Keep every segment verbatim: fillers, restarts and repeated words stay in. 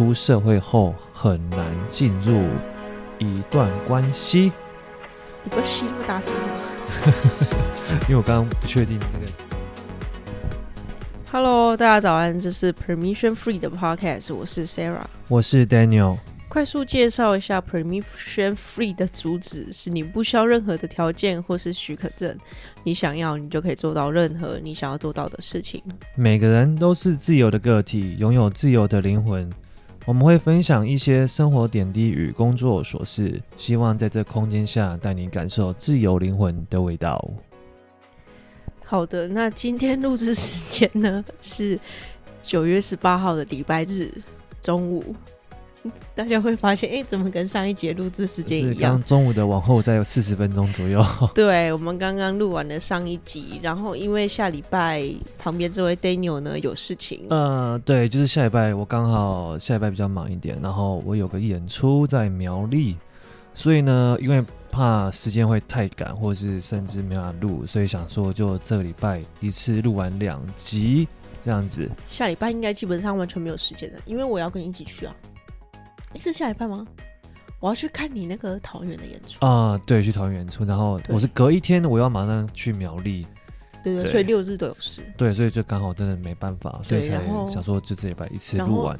出社会后很难进入一段关系。你不要吸那么大声吗？因为我刚刚不确定那个。Hello， 大家早安，这是 Permission Free 的 Podcast， 我是 Sarah， 我是 Daniel。快速介绍一下 Permission Free 的主旨是你不需要任何的条件或是许可证，你想要你就可以做到任何你想要做到的事情。每个人都是自由的个体，拥有自由的灵魂。我们会分享一些生活点滴与工作琐事，希望在这空间下带你感受自由灵魂的味道。好的，那今天录制时间呢是九月十八号的礼拜日中午。大家会发现哎、欸，怎么跟上一节录制时间一样，就是刚中午的往后再有四十分钟左右。对，我们刚刚录完了上一集，然后因为下礼拜旁边这位 Daniel 呢有事情，呃，对，就是下礼拜我刚好下礼拜比较忙一点，然后我有个演出在苗栗，所以呢因为怕时间会太赶或是甚至没法录，所以想说就这个礼拜一次录完两集这样子。下礼拜应该基本上完全没有时间了，因为我要跟你一起去啊。欸、是下礼拜吗？我要去看你那个桃园的演出啊、呃！对，去桃园演出，然后我是隔一天，我要马上去苗栗。对 对, 對，所以六日都有事。对，所以就刚好真的没办法，所以才想说就这礼拜一次录完。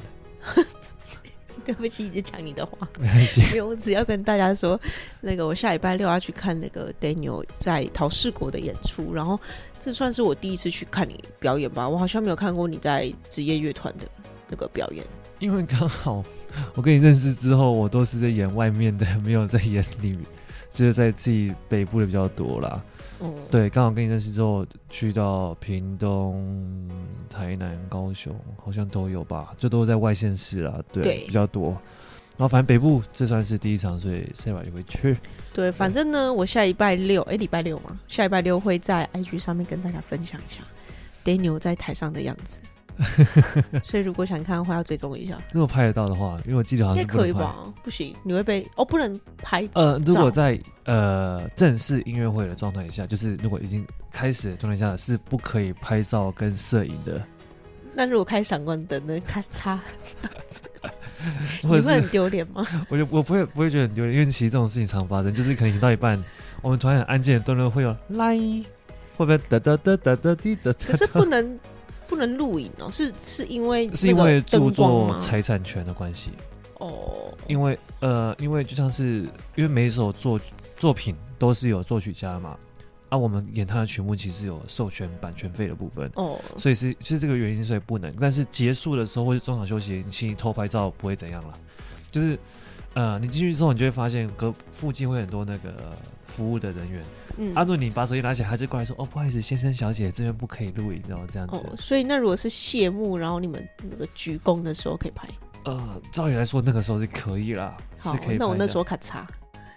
对不起，一直讲你的话，没关系。因为我只要跟大家说，那个我下礼拜六要去看那个 Daniel 在桃世国的演出，然后这算是我第一次去看你表演吧，我好像没有看过你在职业乐团的那个表演。因为刚好我跟你认识之后，我都是在演外面的，没有在演里面，就是在自己北部的比较多啦。嗯、对，刚好跟你认识之后，去到屏东、台南、高雄，好像都有吧，就都在外县市啦， 对, 对，比较多。然后反正北部这算是第一场，所以 Sarah 也会去。对，反正呢，我下礼拜六，哎，礼拜六嘛，下礼拜六会在 I G 上面跟大家分享一下 Daniel 在台上的样子。所以如果想看的话要追踪一下，如果拍得到的话，因为我记得好像是不能拍，应该可以吧？不行，你会被哦，不能拍呃，如果在呃正式音乐会的状态下，就是如果已经开始的状态下是不可以拍照跟摄影的。那如果开闪光灯呢？咔嚓，你会很丢脸吗？我就我不会不会觉得很丢脸，因为其实这种事情常发生，就是可能到一半，我们突然很安静的段落会有来，会不会哒哒哒哒哒滴哒？可是不能。不能录影哦，是是因为是因为著作财产权的关系哦。因为呃，因为就像是因为每一首作作品都是有作曲家嘛，啊，我们演他的曲目其实有授权版权费的部分哦，所以是是这个原因，所以不能。但是结束的时候或是中场休息，你去偷拍照不会怎样啦，就是呃，你进去之后你就会发现隔附近会很多那个服务的人员。嗯、啊，如果你把手机拿起来，他就过来说：“哦，不好意思，先生小姐，这边不可以录影，然后这样子。”哦，所以那如果是谢幕，然后你们那个鞠躬的时候可以拍。呃，照理来说那个时候是可以啦，好，是可以拍。那我那时候咔嚓，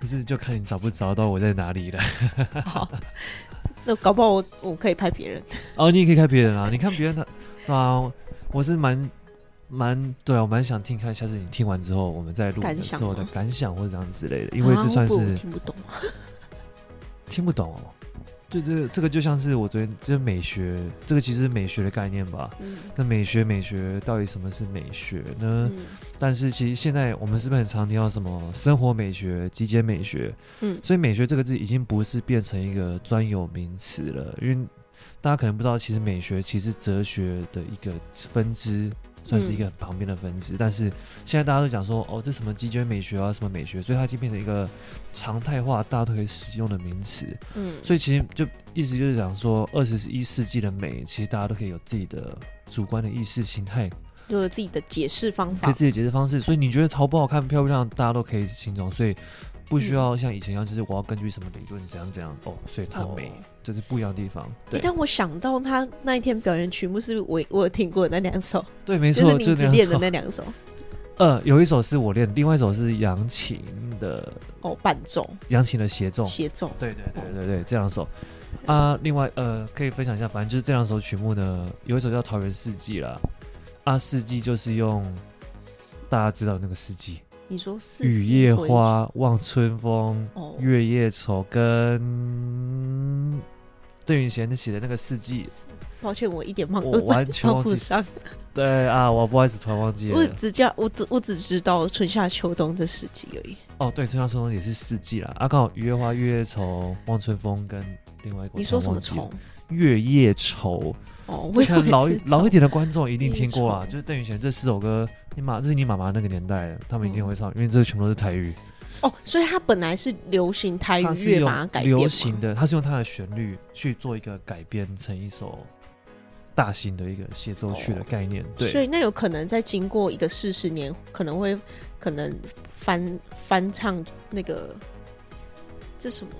不是就看你找不找到我在哪里了。好，那搞不好我我可以拍别人。哦，你也可以拍别人啊！你看别人他，对啊，我是蛮蛮对啊，我蛮想听看，下次你听完之后，我们再录的时候的感 想,、啊、感想或者这样之类的，因为这算是、啊、我听不懂。听不懂哦，就这个这个就像是我昨天这美学，这个其实是美学的概念吧。嗯、那美学美学到底什么是美学呢？嗯、但是其实现在我们是不是很常听到什么生活美学、极简美学？嗯，所以美学这个字已经不是变成一个专有名词了，因为大家可能不知道，其实美学其实哲学的一个分支。算是一个旁边的分支、嗯，但是现在大家都讲说，哦，这什么极简美学啊，什么美学，所以它已经变成一个常态化，大家都可以使用的名词。嗯，所以其实就意思就是讲说，二十一世纪的美，其实大家都可以有自己的主观的意识形态，有了自己的解释方法，可以自己的解释方式。所以你觉得好不好看、漂不漂亮，大家都可以形容，所以不需要像以前一样，就是我要根据什么理论怎样怎样哦，所以它美。哦，这是不一样的地方。对，但我想到他那一天表演曲目是我我有听过的那两首，对，没错，就是你只练的那两首。呃，有一首是我练，另外一首是扬琴的哦伴奏，扬琴的协奏，协奏，对对对对对，哦、这两首啊。另外呃，可以分享一下，反正就是这两首曲目呢，有一首叫《桃园四季》啦，啊，四季就是用大家知道那个四季。你说四季雨夜花、望春风、哦、月夜愁跟邓云贤写的那个事迹。抱歉，我一点忘，我完全忘记。对啊，我不好意思，突然忘记了。我只叫我只我只知道春夏秋冬这四季而已。哦，对，春夏秋冬也是四季啦。啊，刚好月花、月夜愁、望春风跟另外一个。你说什么愁？月夜愁。哦，我看老老一点的观众一定听过啦，就是邓云贤这四首歌，你妈这是你妈妈那个年代的，他们一定会唱，嗯、因为这全部都是台语。哦，所以它本来是流行台语乐把它改编。流行的，它是用它的旋律去做一个改编成一首。大型的一个协奏曲的概念、哦、对，所以那有可能在经过一个四十年可能会可能 翻, 翻唱那个这什么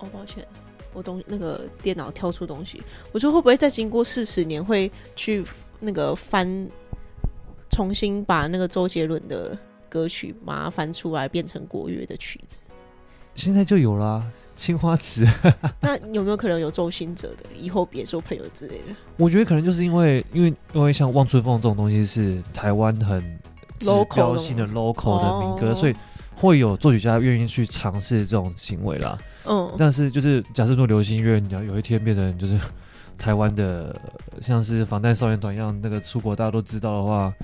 哦抱歉我东那个电脑跳出东西，我说会不会在经过四十年会去那个翻重新把那个周杰伦的歌曲把它翻出来变成国乐的曲子，现在就有啦，青花瓷。那有没有可能有周兴哲的以后别做朋友之类的？我觉得可能就是因为因为因为像望春风这种东西是台湾很指标性的 local 的民歌、哦、所以会有作曲家愿意去尝试这种行为啦。嗯，但是就是假设做流行音乐，你要有一天变成就是台湾的像是防弹少年团一样，那个出国大家都知道的话，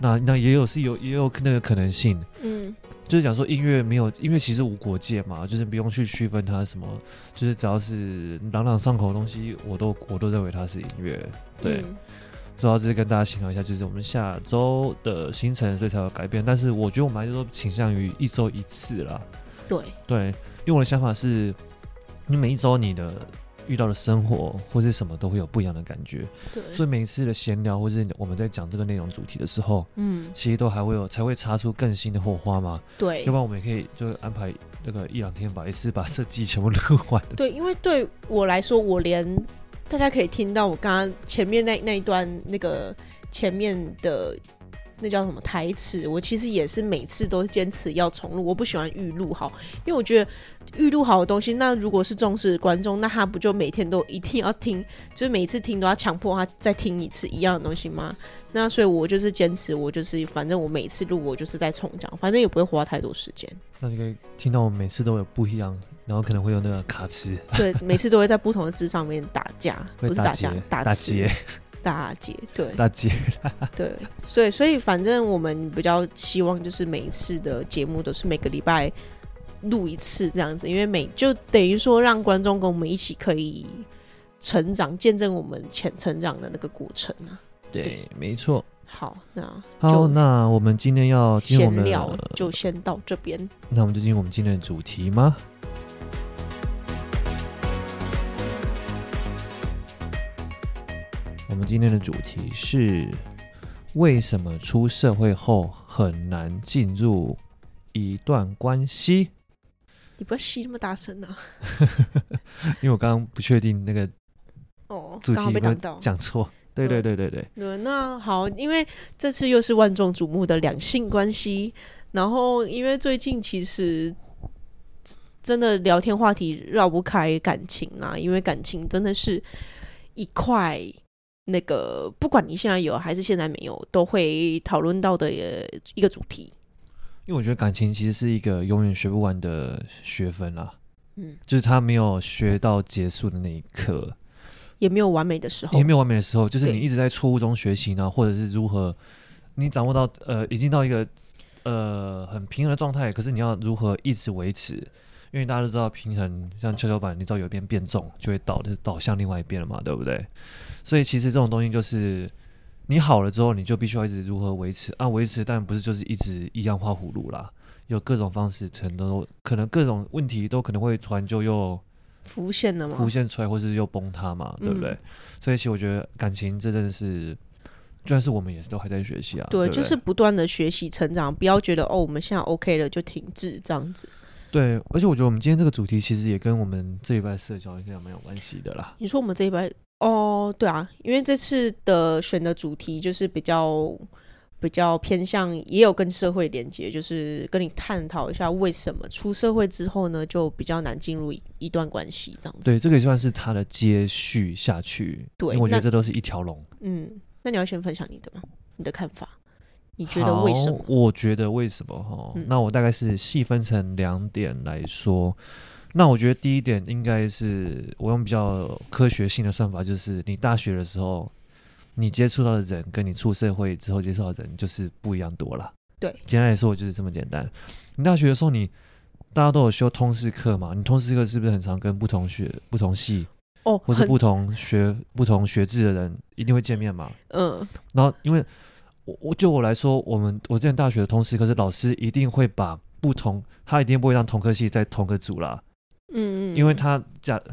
那那也有是有也有那个可能性。嗯。就是讲说音乐没有，音乐其实无国界嘛，就是不用去区分它什么，就是只要是朗朗上口的东西，我都我都认为它是音乐。对，主要、嗯、是跟大家形容一下，就是我们下周的行程，所以才有改变。但是我觉得我们还是都倾向于一周一次啦。对对，因为我的想法是，你每一周你的遇到的生活或是什么都会有不一样的感觉。对，所以每一次的闲聊或是我们在讲这个内容主题的时候，嗯，其实都还会有才会擦出更新的火花嘛。对，要不然我们也可以就安排那个一两天吧，一次把这集全部录完。对，因为对我来说，我连大家可以听到我刚刚前面 那, 那一段那个前面的那叫什么台词，我其实也是每次都坚持要重录，我不喜欢预录好，因为我觉得预录好的东西，那如果是重视观众，那他不就每天都一定要听，就是每一次听都要强迫他再听一次一样的东西吗？那所以我就是坚持，我就是反正我每次录我就是在重讲，反正也不会花太多时间。那你可以听到我每次都有不一样，然后可能会有那个卡词。对，每次都会在不同的字上面打架，不是打架，打结。大姐，对，大姐，对，所以所以反正我们比较希望就是每一次的节目都是每个礼拜录一次这样子，因为每就等于说让观众跟我们一起可以成长，见证我们前成长的那个过程啊。对，对没错。好，那好，那我们今天要进入我们的闲聊就先到这边。那我们就进入我们今天的主题吗？我们今天的主题是为什么出社会后很难进入一段关系。你不要吸那么大声啊！因为我刚刚不确定那个主题有没有讲错、哦、对对对对对、嗯、那好，因为这次又是万众瞩目的两性关系，然后因为最近其实真的聊天话题绕不开感情啦、啊、因为感情真的是一块那个不管你现在有还是现在没有都会讨论到的一个主题，因为我觉得感情其实是一个永远学不完的学分啦、嗯、就是他没有学到结束的那一刻，也没有完美的时候，也没有完美的时候，就是你一直在错误中学习呢，或者是如何你掌握到呃已经到一个呃很平衡的状态，可是你要如何一直维持，因为大家都知道平衡像跷跷板，你知道有一边变重就会倒，就是倒向另外一边了嘛，对不对？所以其实这种东西就是你好了之后，你就必须要一直如何维持啊，维持但不是就是一直一样画葫芦啦，有各种方式，可能都可能各种问题都可能会突然就又浮现了嘛，浮现出来或是又崩塌嘛，对不对？嗯、所以其实我觉得感情这真的是。就算是我们也都还在学习啊， 对, 对, 对，就是不断的学习成长，不要觉得哦我们现在 OK 了就停滞这样子。对，而且我觉得我们今天这个主题其实也跟我们这一拜社交应该蛮有关系的啦。你说我们这一拜哦，对啊，因为这次的选的主题就是比较比较偏向，也有跟社会连接，就是跟你探讨一下为什么出社会之后呢，就比较难进入 一, 一段关系这样子。对，这个也算是它的接续下去。对，因为我觉得这都是一条龙。嗯，那你要先分享你的吗？你的看法？你觉得为什么？我觉得为什么、嗯、那我大概是细分成两点来说。那我觉得第一点应该是我用比较科学性的算法，就是你大学的时候你接触到的人跟你出社会之后接触到的人就是不一样多了。对，简单来说就是这么简单。你大学的时候你大家都有修通识课嘛，你通识课是不是很常跟不同学不同系哦，或是不同学不同学制的人一定会见面嘛？嗯，然后因为我就我来说，我们我之前大学的通识课是老师一定会把不同，他一定不会让同科系在同科组啦。嗯嗯，因为他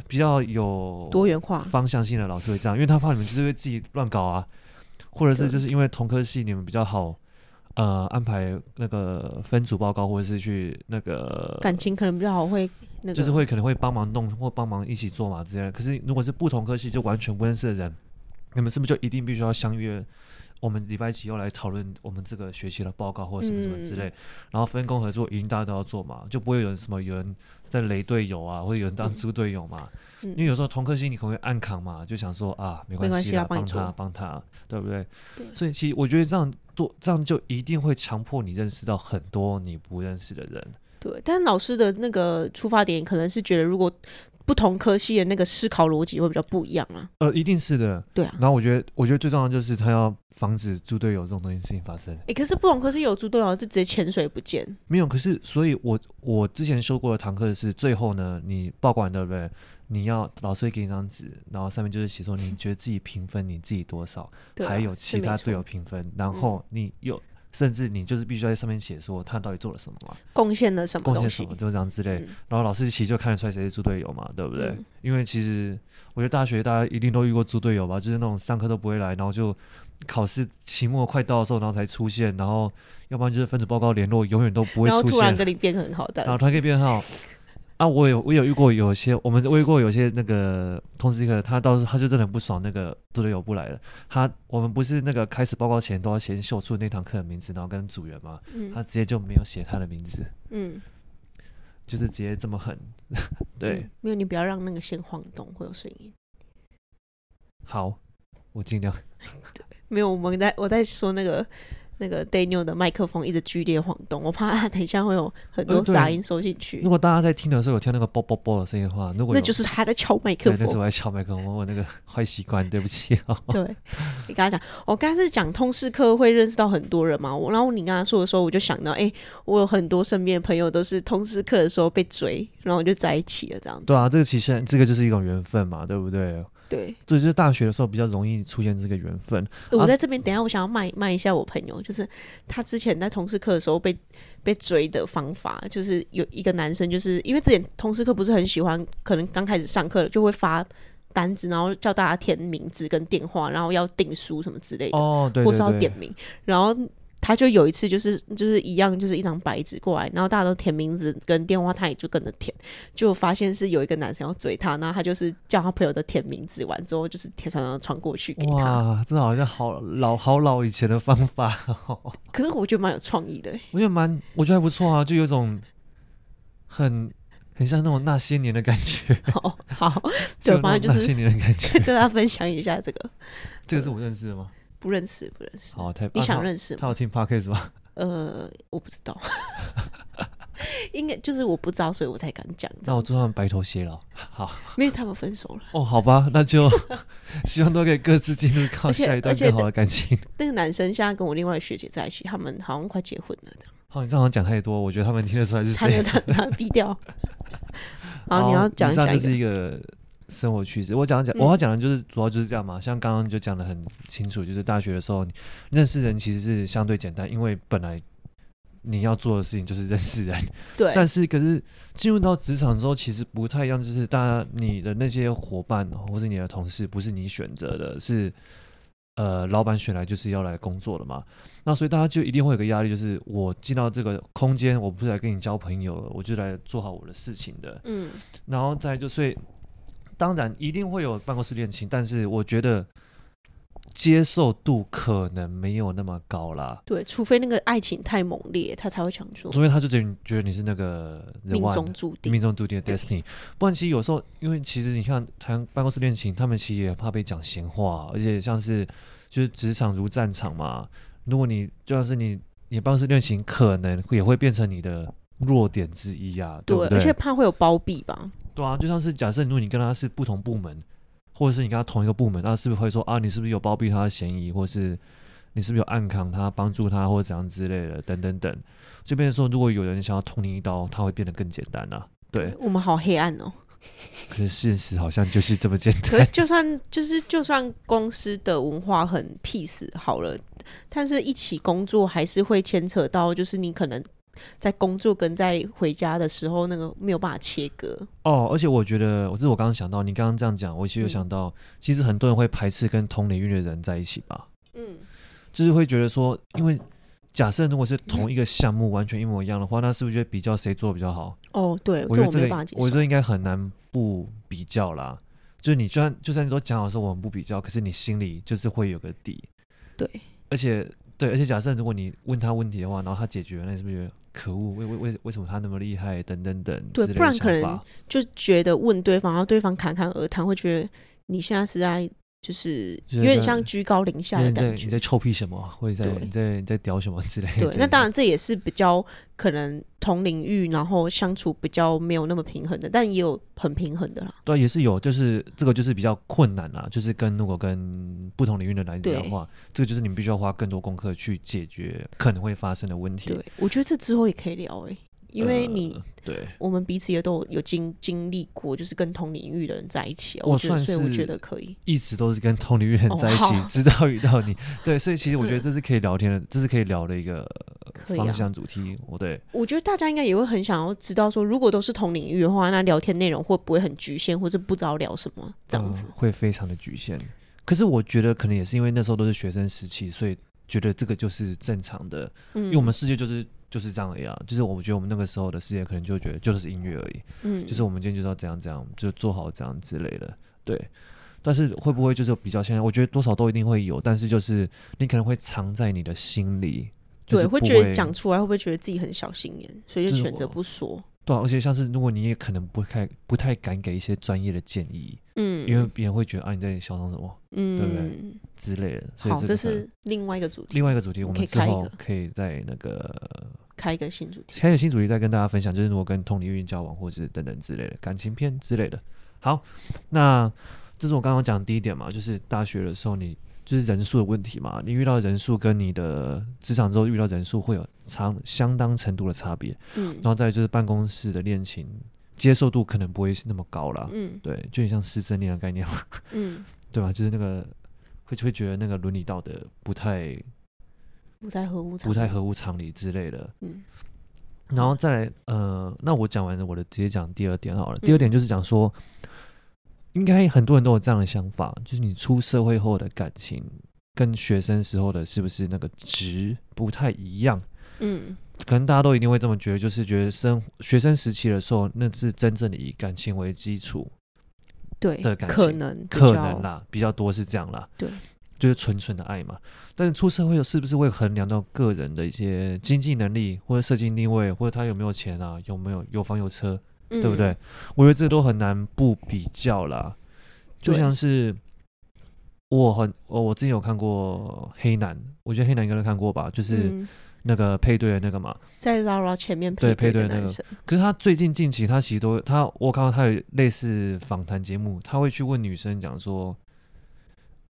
比较有多元化方向性的老师会这样，因为他怕你们就是会自己乱搞啊，或者是就是因为同科系你们比较好呃安排那个分组报告，或者是去那个感情可能比较好，会那个就是会可能会帮忙弄或帮忙一起做嘛之类的。可是如果是不同科系就完全不认识的人，你们是不是就一定必须要相约我们礼拜几又来讨论我们这个学期的报告或者什么什么之类、嗯、然后分工合作一定大家都要做嘛，就不会有人什么有人在雷队友啊，或者有人当猪队友嘛、嗯、因为有时候同科系你可能会暗扛嘛，就想说啊没关系啦，帮他帮他，对不 对, 对所以其实我觉得这样做这样就一定会强迫你认识到很多你不认识的人。对，但老师的那个出发点可能是觉得如果不同科系的那个思考逻辑会比较不一样啊，呃，一定是的，对啊。然后我觉得，我觉得最重要的就是他要防止猪队友这种东西事情发生。哎、欸，可是不同科系有猪队友，就直接潜水不见。没有，可是所以我，我我之前修过的堂课是，最后呢，你报告完对不对？你要老师会给你一张纸，然后上面就是写说你觉得自己评分你自己多少，啊、还有其他队友评分，然后你有。嗯，甚至你就是必须在上面写说他到底做了什么嘛，贡献了什么东西，贡献什么就这样之类、嗯、然后老师其实就看得出来谁是猪队友嘛，对不对、嗯、因为其实我觉得大学大家一定都遇过猪队友吧，就是那种上课都不会来，然后就考试期末快到的时候然后才出现，然后要不然就是分组报告联络永远都不会出现，然后突然跟你变很好的，然后突然跟你变很好啊。我有我有遇过有些我们我遇过有些那个通识课他倒是他就真的很不爽那个猪队友不来了，他我们不是那个开始报告前都要先秀出那堂课的名字然后跟组员嘛、嗯、他直接就没有写他的名字，嗯，就是直接这么狠对、嗯、没有，你不要让那个先晃动会有声音。好，我尽量没有，我们在我在说那个那个 Daniel 的麦克风一直剧烈晃动，我怕他等一下会有很多杂音收进去、呃、如果大家在听的时候有听那个啵啵啵的声音的话，如果那就是他在敲麦克风。对，那是我在敲麦克风，我那个坏习惯对不起、哦、对，你刚才讲我刚才是讲通识课会认识到很多人嘛，我然后你刚才说的时候我就想到哎、欸，我有很多身边的朋友都是通识课的时候被追然后我就在一起了这样子。对啊，这个其实这个就是一种缘分嘛，对不对？对，这就是大学的时候比较容易出现这个缘分。我在这边、啊、等一下我想要卖卖一下我朋友，就是他之前在通识课的时候被被追的方法，就是有一个男生就是因为之前通识课不是很喜欢，可能刚开始上课就会发单子然后叫大家填名字跟电话，然后要订书什么之类的、哦、对对对，或是要点名，然后他就有一次就是就是一样就是一张白纸过来，然后大家都填名字跟电话，他也就跟着填，就发现是有一个男生要追他，然后他就是叫他朋友的填名字，完之后就是常常传过去给他。哇，这好像好老好老以前的方法、哦、可是我觉得蛮有创意的、欸、我觉得蛮我觉得还不错啊，就有种很很像那种那些年的感觉。哦，好，对，反正就是那些年的感觉跟大家分享一下这个这个是我认识的吗？不认识，不认识。好，你想认识吗？他有听 Podcast 吗？呃，我不知道，应该就是我不知道，所以我才敢讲。那我祝他们白头偕老。好，因为他们分手了。哦，好吧，那就希望都可以各自进入到下一段更好的感情。那个男生现在跟我另外一个学姐在一起，他们好像快结婚了，这样。好、哦，你这样讲太多，我觉得他们听得出来是谁。他们逼掉。好，你要讲一下一个。以上就是一个生活趣事，我讲讲，我要讲的就是、嗯、主要就是这样嘛。像刚刚就讲的很清楚，就是大学的时候你认识人其实是相对简单，因为本来你要做的事情就是认识人。对。但是可是进入到职场之后，其实不太一样，就是大家你的那些伙伴或是你的同事，不是你选择的，是呃老板选来就是要来工作的嘛。那所以大家就一定会有个压力，就是我进到这个空间，我不是来跟你交朋友了，我就来做好我的事情的。嗯。然后再就所以。当然一定会有办公室恋情，但是我觉得接受度可能没有那么高啦。对，除非那个爱情太猛烈他才会想说，除非他就觉得你是那个命中注定命中注定的 destiny， 不然其实有时候因为其实你看谈办公室恋情他们其实也怕被讲闲话，而且像是就是职场如战场嘛，如果你就像是你你办公室恋情可能也会变成你的弱点之一啊， 对, 对不对？而且怕会有包庇吧。对啊，就像是假设如果你跟他是不同部门，或者是你跟他同一个部门，那是不是会说啊，你是不是有包庇他的嫌疑，或是你是不是有暗扛他、帮助他，或者怎样之类的，等等等。就变成说，如果有人想要捅你一刀，他会变得更简单啊。对，我们好黑暗哦。可是现实好像就是这么简单。可是就算就是就算公司的文化很 peace 好了，但是一起工作还是会牵扯到，就是你可能在工作跟在回家的时候那个没有办法切割哦。而且我觉得我这是我刚刚想到你刚刚这样讲，我其实有想到、嗯、其实很多人会排斥跟同领域的人在一起吧。嗯，就是会觉得说，因为假设如果是同一个项目完全一模一样的话，那是不是就比较谁做的比较好？哦，对，我觉得这个 我,、這個、我觉得应该很难不比较啦。就是你就算就算你都讲好说我们不比较，可是你心里就是会有个底。对，而且对，而且假设如果你问他问题的话，然后他解决了，那你是不是觉得可恶？为为为什么他那么厉害？等等等，对，不然可能就觉得问对方，然后对方侃侃而谈，会觉得你现在是在。就是有点像居高临下的感觉，你 在, 你在臭屁什么，或者在你 在, 你在屌什么之类的。对，那当然这也是比较可能同领域，然后相处比较没有那么平衡的，但也有很平衡的啦。对，也是有，就是这个就是比较困难啦，就是跟如果跟不同领域的来讲的话，这个就是你们必须要花更多功课去解决可能会发生的问题。对，我觉得这之后也可以聊诶、欸。因为你、呃、对我们彼此也都有 经, 经历过就是跟同领域的人在一起、哦、我, 我觉得所以我觉得可以一直都是跟同领域的人在一起、哦、直到遇到你。对，所以其实我觉得这是可以聊天的、嗯、这是可以聊的一个方向主题、啊、对，我觉得大家应该也会很想要知道说，如果都是同领域的话，那聊天内容会不会很局限，或是不知道聊什么这样子、呃、会非常的局限。可是我觉得可能也是因为那时候都是学生时期，所以觉得这个就是正常的、嗯、因为我们世界就是就是这样而已啊，就是我觉得我们那个时候的世界可能就觉得就是音乐而已、嗯、就是我们今天就要怎样怎样，就做好怎样之类的。对，但是会不会就是比较现在我觉得多少都一定会有，但是就是你可能会藏在你的心里，就是、对，会觉得讲出来会不会觉得自己很小心眼，所以就选择不说、就是、对、啊、而且像是如果你也可能不太不太敢给一些专业的建议，嗯，因为别人会觉得啊你在嚣张什么，嗯，对不对之类的。所以好，这是另外一个主题，另外一个主题我们之后可以在那个开一个新主题，开一个新主题再跟大家分享，就是如果跟同领域交往或是等等之类的感情篇之类的。好，那这是我刚刚讲的第一点嘛，就是大学的时候你就是人数的问题嘛，你遇到人数跟你的职场之后遇到人数会有长相当程度的差别，嗯，然后再就是办公室的恋情接受度可能不会那么高啦，嗯，对，就很像师生恋的概念嘛，嗯，对吧？就是那个会会觉得那个伦理道德不太。不太合乎常理，不太合乎常理之类的。嗯，然后再来，呃，那我讲完了我的，直接讲第二点好了。第二点就是讲说，嗯、应该很多人都有这样的想法，就是你出社会后的感情跟学生时候的是不是那个值不太一样？嗯，可能大家都一定会这么觉得，就是觉得生学生时期的时候，那是真正的以感情为基础，对的感情，可能可能啦，比较多是这样啦，对。就是纯纯的爱嘛，但是出社会是不是会衡量到个人的一些经济能力，或者社经地位，或者他有没有钱啊，有没有有房有车、嗯，对不对？我觉得这都很难不比较啦。就像是我很、哦、我之前有看过黑男，我觉得黑男应该都看过吧，就是那个配对的那个嘛，在 Zara 前面配对的男生、那个。可是他最近近期他其实都他我看到他有类似访谈节目，他会去问女生讲说。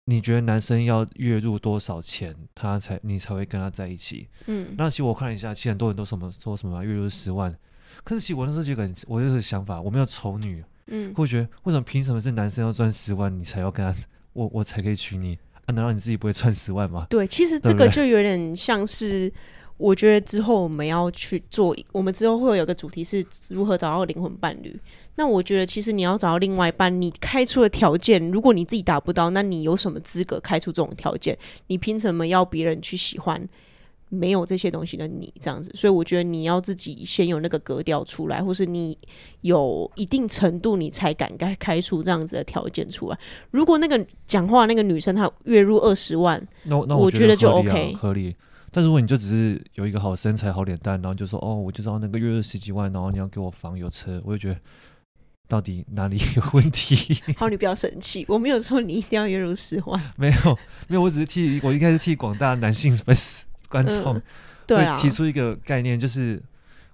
你觉得男生要月入多少钱，他才你才会跟他在一起？嗯，那其实我看了一下，其实很多人都什么说什么月入十万，可是其实我那时候就很我就是想法，我没有丑女，嗯，会觉得为什么凭什么是男生要赚十万你才要跟他，我我才可以娶你啊？难道你自己不会赚十万吗？对，其实这个就有点像是。我觉得之后我们要去做，我们之后会有个主题是如何找到灵魂伴侣。那我觉得其实你要找到另外一半，你开出的条件，如果你自己达不到，那你有什么资格开出这种条件？你凭什么要别人去喜欢没有这些东西的你这样子？所以我觉得你要自己先有那个格调出来，或是你有一定程度你才敢开出这样子的条件出来。如果那个讲话那个女生她月入二十万，那我觉得就 OK 合理。但如果你就只是有一个好身材好脸蛋，然后就说哦我就知道那个月入十几万，然后你要给我房有车，我就觉得到底哪里有问题。好，你不要生气，我没有说你一定要月入十万。没有没有，我只是替我应该是替广大男性观众、嗯、对啊，提出一个概念，就是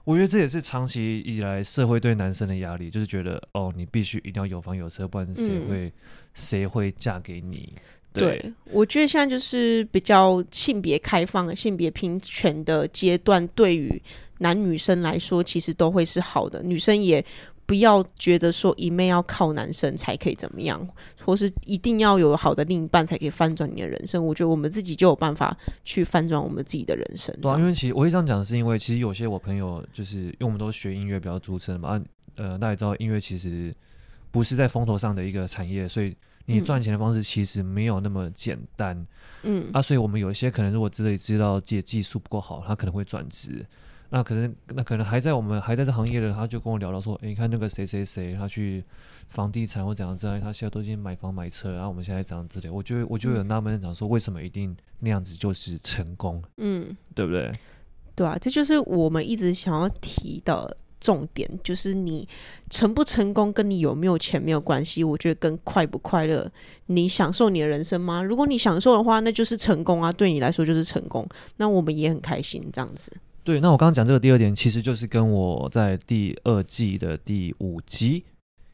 我觉得这也是长期以来社会对男生的压力，就是觉得哦，你必须一定要有房有车，不然谁会、嗯、谁会嫁给你？对，对，我觉得现在就是比较性别开放、性别平权的阶段，对于男女生来说，其实都会是好的。女生也不要觉得说一昧要靠男生才可以怎么样，或是一定要有好的另一半才可以翻转你的人生。我觉得我们自己就有办法去翻转我们自己的人生。对啊，因为其实我会这样讲，是因为其实有些我朋友就是因为我们都学音乐比较出身嘛、啊，呃，大家也知道音乐其实不是在风头上的一个产业，所以你赚钱的方式其实没有那么简单。嗯啊，所以我们有一些可能如果自己知道自己的技术不够好，他可能会转职。那可能，那可能还在我们还在这行业的，他就跟我聊到说，哎，你看那个谁谁谁，他去房地产或怎样之类，他现在都已经买房买车，然后我们现在这样之类，我就我就有纳闷，讲说为什么一定那样子就是成功，嗯，对不对？对啊，这就是我们一直想要提的重点，就是你成不成功跟你有没有钱没有关系，我觉得跟快不快乐，你享受你的人生吗？如果你享受的话，那就是成功啊，对你来说就是成功，那我们也很开心这样子。对，那我刚刚讲这个第二点，其实就是跟我在第二季的第五集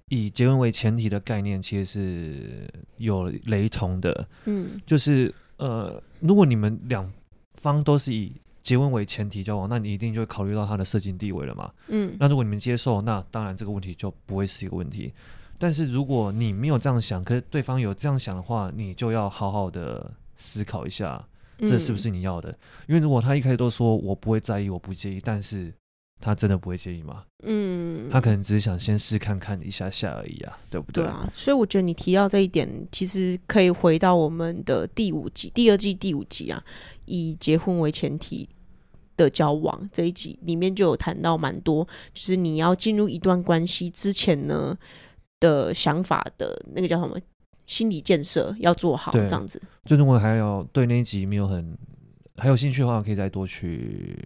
以结婚为前提的概念其实是有雷同的。嗯，就是呃，如果你们两方都是以结婚为前提交往，那你一定就会考虑到他的社经地位了嘛。嗯，那如果你们接受，那当然这个问题就不会是一个问题。但是如果你没有这样想，可是对方有这样想的话，你就要好好的思考一下。这是不是你要的、嗯？因为如果他一开始都说我不会在意，我不介意，但是他真的不会介意吗？嗯，他可能只是想先试看看一下下而已啊，对不对？对啊，所以我觉得你提到这一点，其实可以回到我们的第五集、第二季第五集啊，以结婚为前提的交往这一集里面就有谈到蛮多，就是你要进入一段关系之前呢的想法的那个叫什么？心理建设要做好，这样子。就如果还有对那一集没有很还有兴趣的话，可以再多去，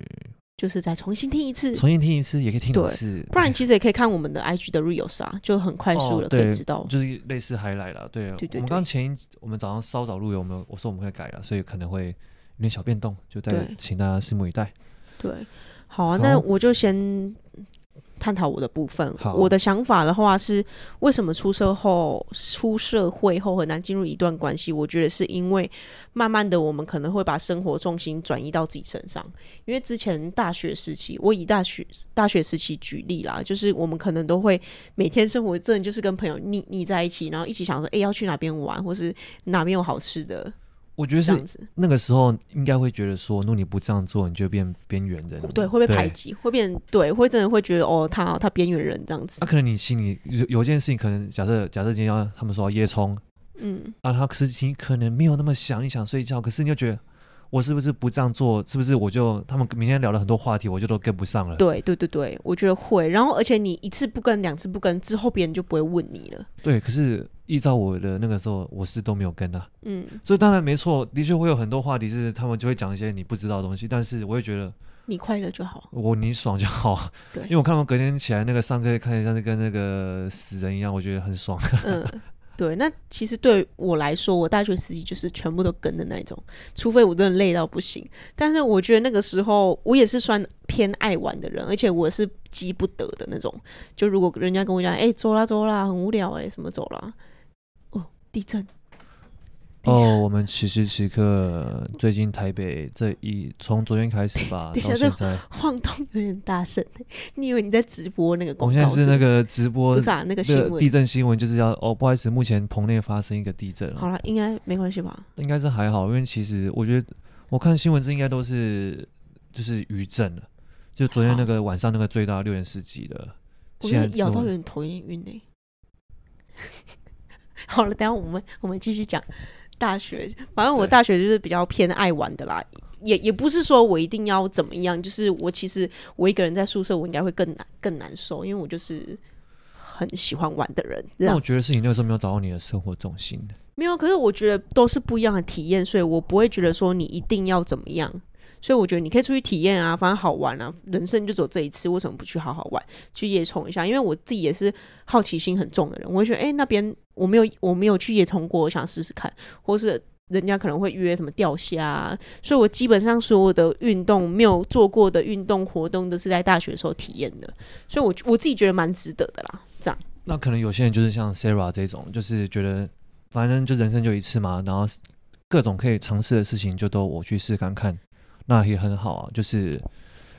就是再重新听一次，重新听一次也可以听一次。不然其实也可以看我们的 I G 的 Reels 啊，就很快速的可以知道，哦、就是类似 highlight 啦。对，對對對，我们刚前一我们早上稍早录有我们我说我们会改啦，所以可能会有点小变动，就再请大家拭目以待。对，好啊，好，那我就先探讨我的部分。我的想法的话是，为什么出社后出社会后很难进入一段关系，我觉得是因为慢慢的我们可能会把生活重心转移到自己身上。因为之前大学时期，我以大学大学时期举例啦，就是我们可能都会每天生活真的就是跟朋友腻腻在一起，然后一起想说哎、欸、要去哪边玩，或是哪边有好吃的。我觉得是那个时候应该会觉得说，如果你不这样做，你就变边缘人，对，会被排挤，会变，对，会真的会觉得哦，他他边缘人这样子。那、啊、可能你心里 有, 有件事情，可能假设假设今天要他们说要夜冲，嗯，啊，他可是你可能没有那么想，你想睡觉，可是你就觉得我是不是不这样做，是不是我就他们明天聊了很多话题，我就都跟不上了。对对对对，我觉得会。然后而且你一次不跟，两次不跟之后，别人就不会问你了。对，可是。依照我的那个时候，我是都没有跟啊，嗯，所以当然没错，的确会有很多话题是他们就会讲一些你不知道的东西，但是我会觉得你快乐就好，我你爽就好，对，因为我看到隔天起来那个上课看起来像是跟那个死人一样，我觉得很爽。嗯，对，那其实对我来说，我大学时期就是全部都跟的那种，除非我真的累到不行。但是我觉得那个时候我也是算偏爱玩的人，而且我是急不得的那种。就如果人家跟我讲，哎、欸，走啦走啦，很无聊哎、欸，什么走啦。地震哦！我们此时此刻，最近台北这一从昨天开始吧，到现在晃动有点大声、欸。你以为你在直播那个广告是不是？我现在是那个直播，不是啊，那个新闻、那個、地震新闻就是要哦，不好意思，目前棚内发生一个地震、啊。好了，应该没关系吧？应该是还好，因为其实我觉得我看新闻这应该都是就是余震了，就昨天那个晚上那个最大六点四级的，我觉得咬到有点头有点晕哎、欸。好了，等一下我们我们继续讲大学。反正我大学就是比较偏爱玩的啦，也也不是说我一定要怎么样，就是我其实我一个人在宿舍，我应该会更难更难受，因为我就是很喜欢玩的人。那我觉得是你那个时候没有找到你的生活重心的，没有。可是我觉得都是不一样的体验，所以我不会觉得说你一定要怎么样。所以我觉得你可以出去体验啊，反正好玩啊，人生就只有这一次，为什么不去好好玩，去夜冲一下？因为我自己也是好奇心很重的人，我会觉得，哎、欸，那边我没有我没有去夜冲过，我想试试看，或是人家可能会约什么钓虾、啊、所以我基本上所有的运动没有做过的运动活动都是在大学的时候体验的，所以 我, 我自己觉得蛮值得的啦。这样那可能有些人就是像 Sarah 这种，就是觉得反正就人生就一次嘛，然后各种可以尝试的事情就都我去试看看，那也很好啊，就是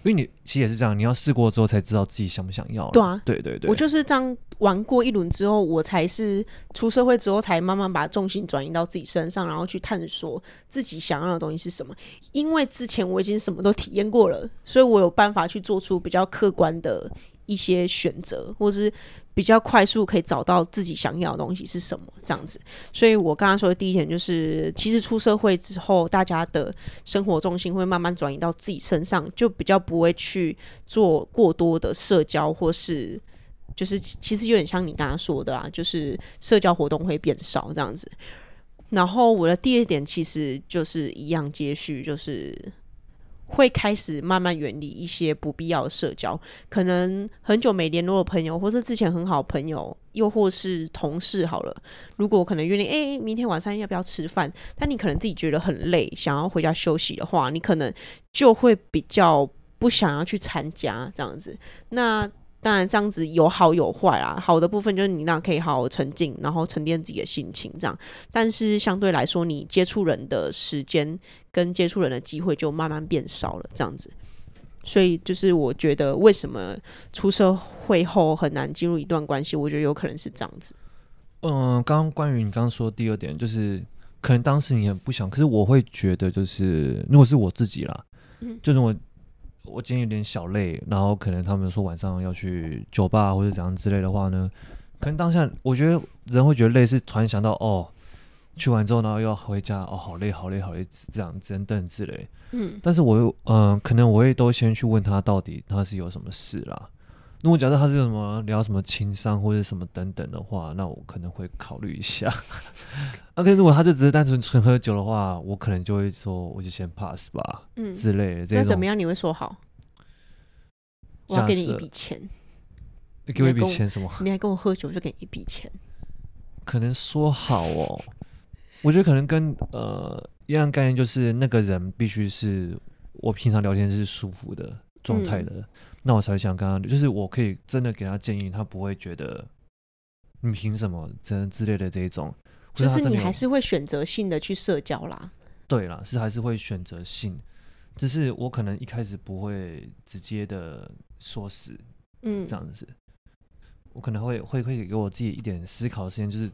因为你其实也是这样，你要试过之后才知道自己想不想要。对啊，对对对，我就是这样玩过一轮之后，我才是出社会之后才慢慢把重心转移到自己身上，然后去探索自己想要的东西是什么。因为之前我已经什么都体验过了，所以我有办法去做出比较客观的一些选择，或是比较快速可以找到自己想要的东西是什么这样子。所以我刚刚说的第一点就是，其实出社会之后，大家的生活重心会慢慢转移到自己身上，就比较不会去做过多的社交，或是就是其实有点像你刚刚说的啊，就是社交活动会变少这样子。然后我的第二点其实就是一样接续，就是会开始慢慢远离一些不必要的社交，可能很久没联络的朋友，或是之前很好的朋友，又或是同事好了。如果我可能约你，哎，明天晚上要不要吃饭？但你可能自己觉得很累，想要回家休息的话，你可能就会比较不想要去参加这样子。那当然这样子有好有坏啦，好的部分就是你那可以好好沉浸，然后沉淀自己的心情这样，但是相对来说你接触人的时间跟接触人的机会就慢慢变少了这样子。所以就是我觉得为什么出社会后很难进入一段关系，我觉得有可能是这样子。嗯，刚刚关于你刚刚说第二点，就是可能当时你很不想，可是我会觉得就是如果是我自己啦、嗯、就是我我今天有点小累，然后可能他们说晚上要去酒吧或者怎样之类的话呢，可能当下我觉得人会觉得累是突然想到哦，去完之后然后又要回家，哦好累好累好累这样等等之类。嗯，但是我嗯、呃、可能我会都先去问他到底他是有什么事啦。如果假设他是有什么聊什么情商或者什么等等的话，那我可能会考虑一下。那、啊、可是如果他就只是单纯纯喝酒的话，我可能就会说我就先 pass 吧，嗯之类的。那怎么样你会说好？我要给你一笔钱。你给我一笔钱什么？你还跟我喝酒就给你一笔钱？可能说好哦，我觉得可能跟呃一样概念，就是那个人必须是我平常聊天是舒服的状态的。嗯，那我才想跟他，就是我可以真的给他建议，他不会觉得你凭什么之类的这一种，就是你还是会选择性的去社交啦。对啦，是还是会选择性，只是我可能一开始不会直接的说死，嗯，这样子，我可能会会会给我自己一点思考的时间，就是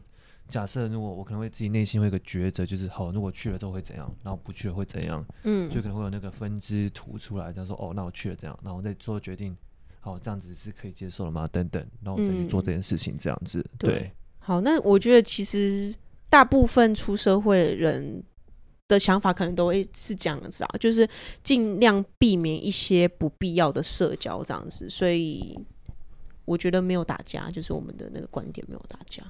假设如果我可能会自己内心会有个抉择，就是好，如果去了之后会怎样，然后不去了会怎样，嗯，就可能会有那个分支图出来，这样说哦，那我去了怎样，然后再做决定，好，这样子是可以接受的吗？等等，然后我再去做这件事情，这样子、嗯、对, 对。好，那我觉得其实大部分出社会的人的想法可能都会是这样子啊，就是尽量避免一些不必要的社交这样子，所以我觉得没有打架，就是我们的那个观点没有打架。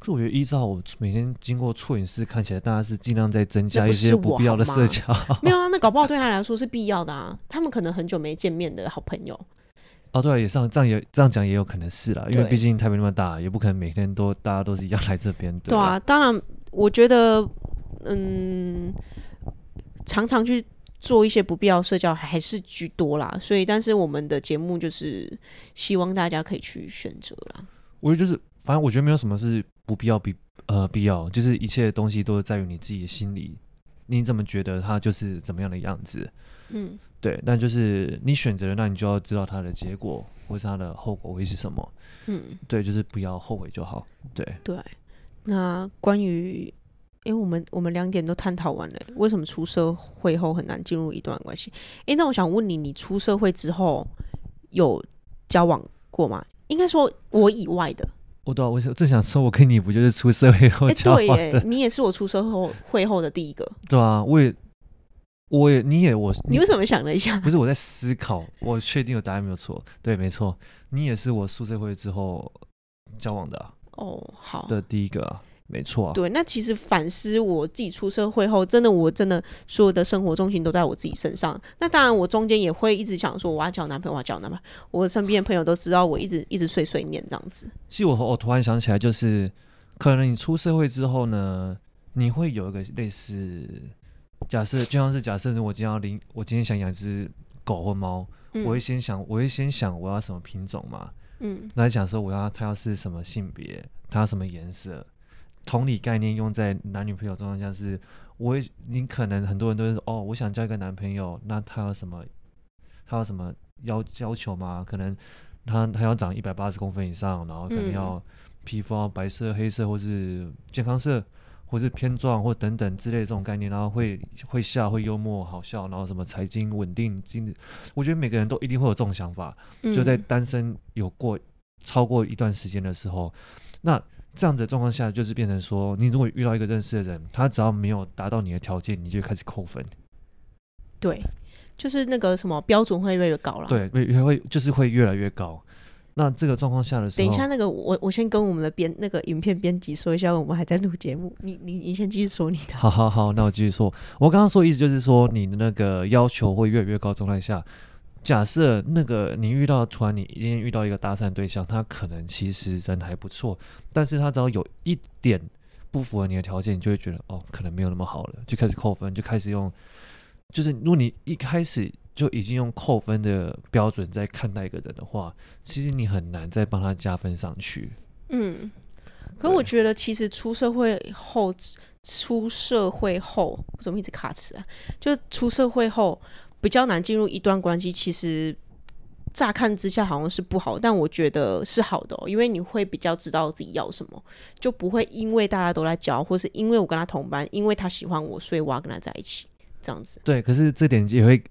可是我觉得依照我每天经过处理师看起来，大家是尽量在增加一些不必要的社交。没有啊，那搞不好对他来说是必要的啊，他们可能很久没见面的好朋友。哦，对啊，也上这样讲也有可能是啦，因为毕竟台北那么大，也不可能每天都大家都是一样来这边。对啊，当然，我觉得嗯，常常去做一些不必要社交还是居多啦，所以但是我们的节目就是希望大家可以去选择啦。我觉得就是，反正我觉得没有什么是不必要必呃必要，就是一切东西都在于你自己的心里，你怎么觉得它就是怎么样的样子。嗯，对，但就是你选择了，那你就要知道它的结果或是它的后果会是什么。嗯，对，就是不要后悔就好。对对，那关于因为我们我们两点都探讨完了，为什么出社会后很难进入一段关系？哎，那我想问你，你出社会之后有交往过吗？应该说我以外的。我对啊，我正想说，我跟你不就是出社会后交往的？欸、对耶，你也是我出社会后的第一个。对啊，我也，我也，你也我，你为什么想了一下？不是我在思考，我确定我答案没有错。对，没错，你也是我出社会之后交往的、啊、哦，好的第一个啊。没错、啊，对，那其实反思我自己出社会后，真的我真的所有的生活重心都在我自己身上。那当然，我中间也会一直想说我要交男朋友，我要交男朋友。我身边的朋友都知道，我一直一直碎碎念这样子。其实我我突然想起来，就是可能你出社会之后呢，你会有一个类似假设，就像是假设，我今天要领，我今天想养一只狗或猫，嗯、我会先想，我会先想我要什么品种嘛，嗯，来讲说我要它要是什么性别，它要什么颜色。同理概念用在男女朋友状况下是，我也你可能很多人都会说，哦，我想交一个男朋友，那他有什么，他有什么要要求吗？可能他他要长一百八十公分以上，然后可能要皮肤要白色、黑色，或是健康色，或是偏壮，或等等之类的这种概念，然后会会笑，会幽默好笑，然后什么财经稳定经，我觉得每个人都一定会有这种想法，就在单身有过超过一段时间的时候，那。这样子的状况下，就是变成说，你如果遇到一个认识的人，他只要没有达到你的条件，你就开始扣分。对，就是那个什么标准会越来越高了。对，会就是会越来越高。那这个状况下的时候，等一下那个我我先跟我们的编那个影片编辑说一下，我们还在录节目，你你你先继续说你的。好好好，那我继续说。我刚刚说的意思就是说，你的那个要求会越来越高状态下，假设那个你遇到，突然你今天遇到一个搭讪对象，他可能其实人还不错，但是他只要有一点不符合你的条件，你就会觉得哦，可能没有那么好了，就开始扣分，就开始用，就是如果你一开始就已经用扣分的标准在看待一个人的话，其实你很难再帮他加分上去。嗯，可我觉得其实出社会后，出社会后，我怎么一直卡词啊？就出社会后。比较难进入一段关系，其实乍看之下好像是不好，但我觉得是好的、哦、因为你会比较知道自己要什么，就不会因为大家都在教，或是因为我跟他同班，因为他喜欢我，所以我要跟他在一起，这样子。对，可是这点也会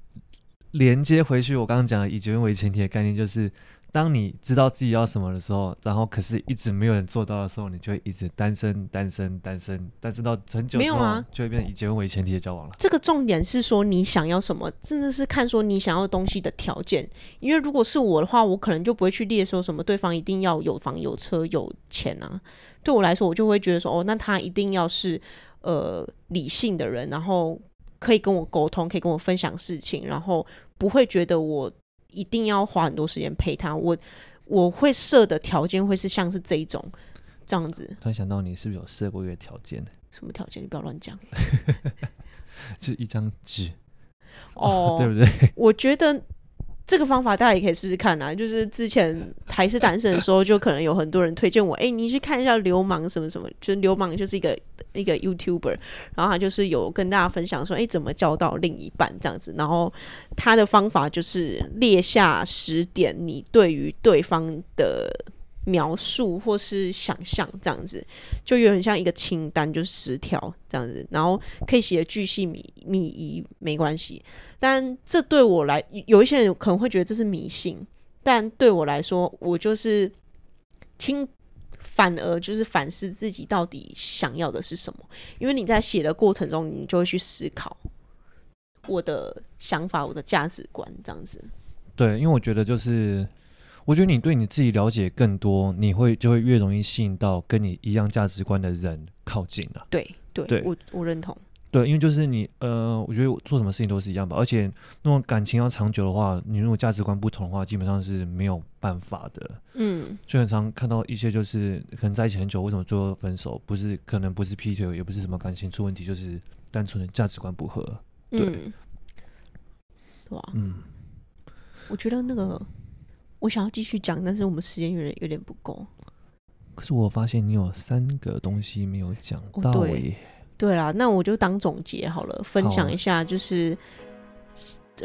连接回去我刚刚讲的以结婚为前提的概念，就是当你知道自己要什么的时候，然后可是一直没有人做到的时候，你就会一直单身单身单身单身到很久之后，没有啊，就会变成以结婚为前提的交往了。这个重点是说你想要什么，真的是看说你想要东西的条件，因为如果是我的话，我可能就不会去列说什么对方一定要有房有车有钱啊，对我来说我就会觉得说哦，那他一定要是呃理性的人，然后可以跟我沟通，可以跟我分享事情，然后不会觉得我一定要花很多时间陪他，我我会设的条件会是像是这一种这样子。突然想到，你是不是有设过一个条件？什么条件？你不要乱讲。就一张纸。哦，对不对？我觉得这个方法大家也可以试试看啊。就是之前还是单身的时候，就可能有很多人推荐我，哎、欸，你去看一下流氓什么什么，就是流氓就是一个一个 YouTuber， 然后他就是有跟大家分享说，哎、欸，怎么交到另一半这样子。然后他的方法就是列下十点你对于对方的描述或是想象这样子，就有点像一个清单，就是十条这样子，然后可以写的巨细靡遗没关系。但这对我来，有一些人可能会觉得这是迷信，但对我来说，我就是清。反而就是反思自己到底想要的是什么，因为你在写的过程中，你就会去思考我的想法、我的价值观这样子。对，因为我觉得就是，我觉得你对你自己了解更多，你会就会越容易吸引到跟你一样价值观的人靠近了、啊。对对，对 我, 我认同。对，因为就是你呃，我觉得我做什么事情都是一样吧，而且那种感情要长久的话，你如果价值观不同的话，基本上是没有办法的。嗯，就很常看到一些就是可能在一起很久，为什么最后分手？不是可能不是劈腿，也不是什么感情出问题，就是单纯的价值观不合。对，嗯、哇，嗯，我觉得那个我想要继续讲，但是我们时间有点有点不够。可是我发现你有三个东西没有讲到耶、欸。哦对啦，那我就当总结好了，分享一下就是、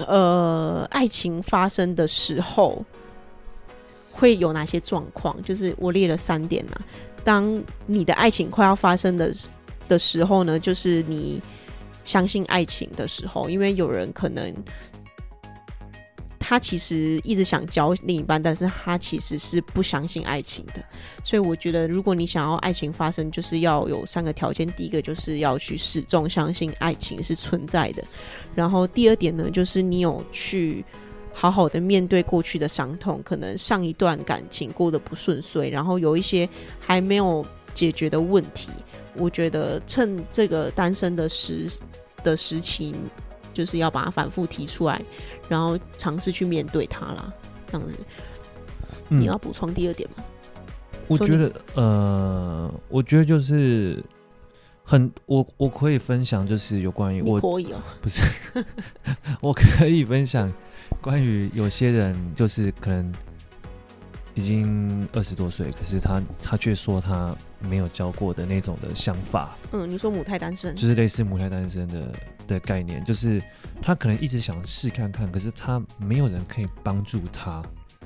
啊、呃，爱情发生的时候会有哪些状况，就是我列了三点啦。当你的爱情快要发生 的, 的时候呢，就是你相信爱情的时候，因为有人可能他其实一直想交另一半，但是他其实是不相信爱情的，所以我觉得如果你想要爱情发生，就是要有三个条件。第一个就是要去始终相信爱情是存在的，然后第二点呢，就是你有去好好的面对过去的伤痛，可能上一段感情过得不顺遂，然后有一些还没有解决的问题，我觉得趁这个单身的时的时期，就是要把它反复提出来，然后尝试去面对它啦，这样子。嗯、你要补充第二点吗？我觉得，呃，我觉得就是很我我可以分享，就是有关于我可以哦，不是我可以分享关于有些人就是可能已经二十多岁，可是他他却说他没有交过的那种的想法。嗯，你说母胎单身，就是类似母胎单身的的概念，就是他可能一直想试看看，可是他没有人可以帮助他，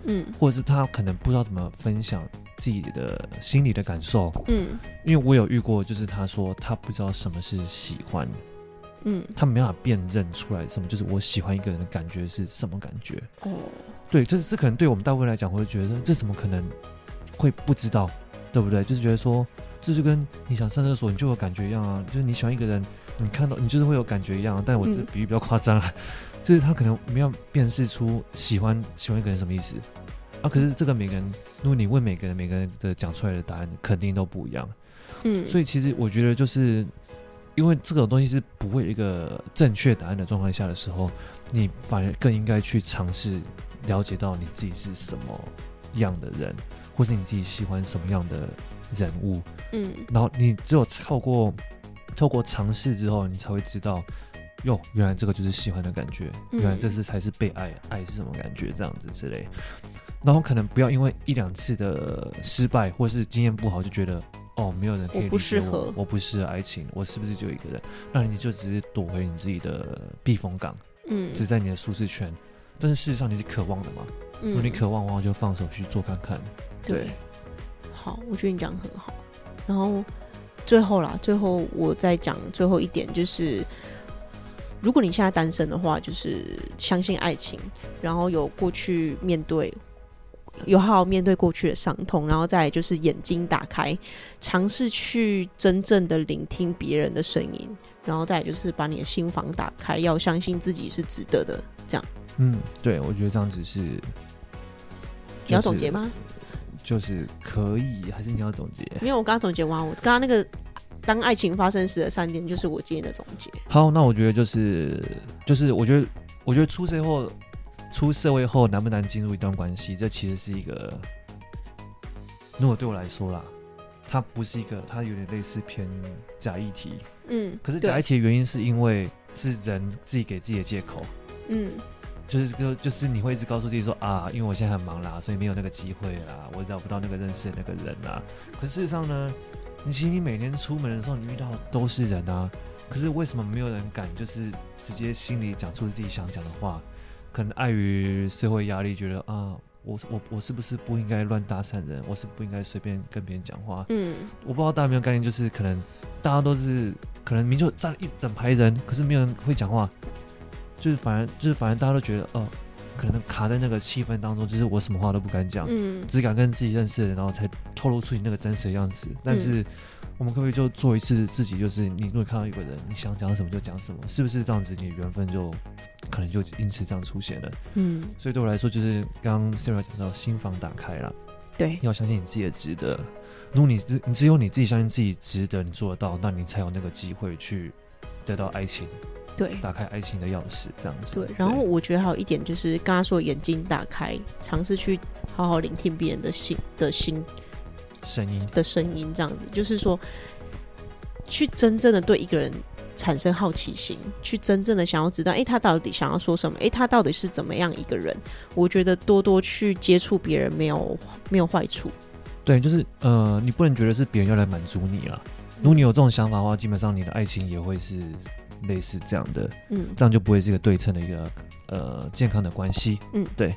嗯，或者是他可能不知道怎么分享自己的心理的感受，嗯，因为我有遇过，就是他说他不知道什么是喜欢，嗯，他没办法辨认出来什么就是我喜欢一个人的感觉是什么感觉。哦，对，这这可能对我们大部分来讲，会觉得这怎么可能会不知道，对不对？就是觉得说，这就跟你想上厕所你就有感觉一样啊，就是你喜欢一个人，你看到你就是会有感觉一样、啊。但我这比喻比较夸张了，就是他可能没有辨识出喜欢喜欢一个人什么意思。啊，可是这个每个人，如果你问每个人，每个人的讲出来的答案肯定都不一样。嗯，所以其实我觉得，就是因为这种东西是不会有一个正确答案的状况下的时候，你反而更应该去尝试了解到你自己是什么样的人，或是你自己喜欢什么样的人物。嗯，然后你只有透过透过尝试之后，你才会知道。哟，原来这个就是喜欢的感觉，原来这是才是被爱，爱是什么感觉，这样子之类。然后可能不要因为一两次的失败或是经验不好就觉得哦，没有人可以理解我，我，我不适合爱情，我是不是就一个人？那你就只是躲回你自己的避风港，嗯，只在你的舒适圈。但是事实上你是渴望的嘛？嗯、如果你渴望的话，就放手去做看看。对，对好，我觉得你讲得很好。然后最后啦，最后我再讲最后一点就是。如果你现在单身的话，就是相信爱情，然后有过去面对，有好好面对过去的伤痛，然后再来就是眼睛打开，尝试去真正的聆听别人的声音，然后再来就是把你的心房打开，要相信自己是值得的，这样。嗯，对，我觉得这样子是。你要总结吗？就是可以，还是你要总结？没有，我刚刚总结完，我刚刚那个。当爱情发生时的三点，就是我今天的总结。好，那我觉得就是就是我觉得我觉得出社会后出社会后难不难进入一段关系，这其实是一个，如果对我来说啦，它不是一个，它有点类似偏假议题。嗯，可是假议题的原因是因为是人自己给自己的借口。嗯。就是就是你会一直告诉自己说啊，因为我现在很忙啦，所以没有那个机会啦，我找不到那个认识的那个人啦。可是事实上呢？你其实你每天出门的时候，你遇到都是人啊。可是为什么没有人敢就是直接心里讲出自己想讲的话？可能碍于社会压力，觉得啊，我我我是不是不应该乱搭讪人？我是不应该随便跟别人讲话？嗯，我不知道大家有没有概念，就是可能大家都是可能明就站了一整排人，可是没有人会讲话，就是反而就是反而大家都觉得哦、呃，可能卡在那个气氛当中，就是我什么话都不敢讲，嗯，只敢跟自己认识的人，然后才透露出你那个真实的样子。但是，我们可不可以就做一次自己？就是你如果看到一个人，你想讲什么就讲什么，是不是这样子？你缘分就可能就因此这样出现了。嗯，所以对我来说，就是刚刚 Sarah 讲到心房打开了，对，要相信你自己的值得。如果你只你只有你自己相信自己值得，你做得到，那你才有那个机会去得到爱情。对，打开爱情的钥匙这样子。对，然后我觉得还有一点就是，刚刚说眼睛打开，尝试去好好聆听别人的心的心声音的声音，这样子，就是说，去真正的对一个人产生好奇心，去真正的想要知道，哎、欸，他到底想要说什么？哎、欸，他到底是怎么样一个人？我觉得多多去接触别人没有没有坏处。对，就是呃，你不能觉得是别人要来满足你啦。如果你有这种想法的话，基本上你的爱情也会是。类似这样的，嗯，这样就不会是一个对称的一个呃健康的关系，嗯，对。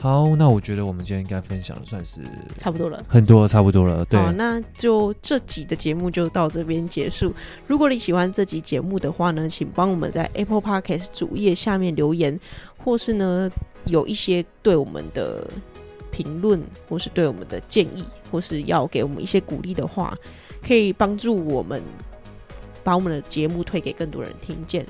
好，那我觉得我们今天应该分享的算是差不多了，很多差不多了，对。好，那就这集的节目就到这边结束。如果你喜欢这集节目的话呢，请帮我们在 Apple Podcast 主页下面留言，或是呢有一些对我们的评论，或是对我们的建议，或是要给我们一些鼓励的话，可以帮助我们。把我们的节目推给更多人听见。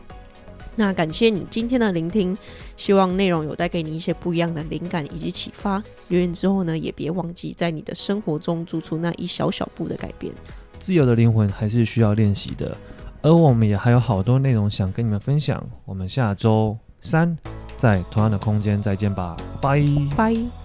那感谢你今天的聆听，希望内容有带给你一些不一样的灵感以及启发。留言之后呢，也别忘记在你的生活中做出那一小小步的改变。自由的灵魂还是需要练习的，而我们也还有好多内容想跟你们分享。我们下周三在同样的空间再见吧，拜拜。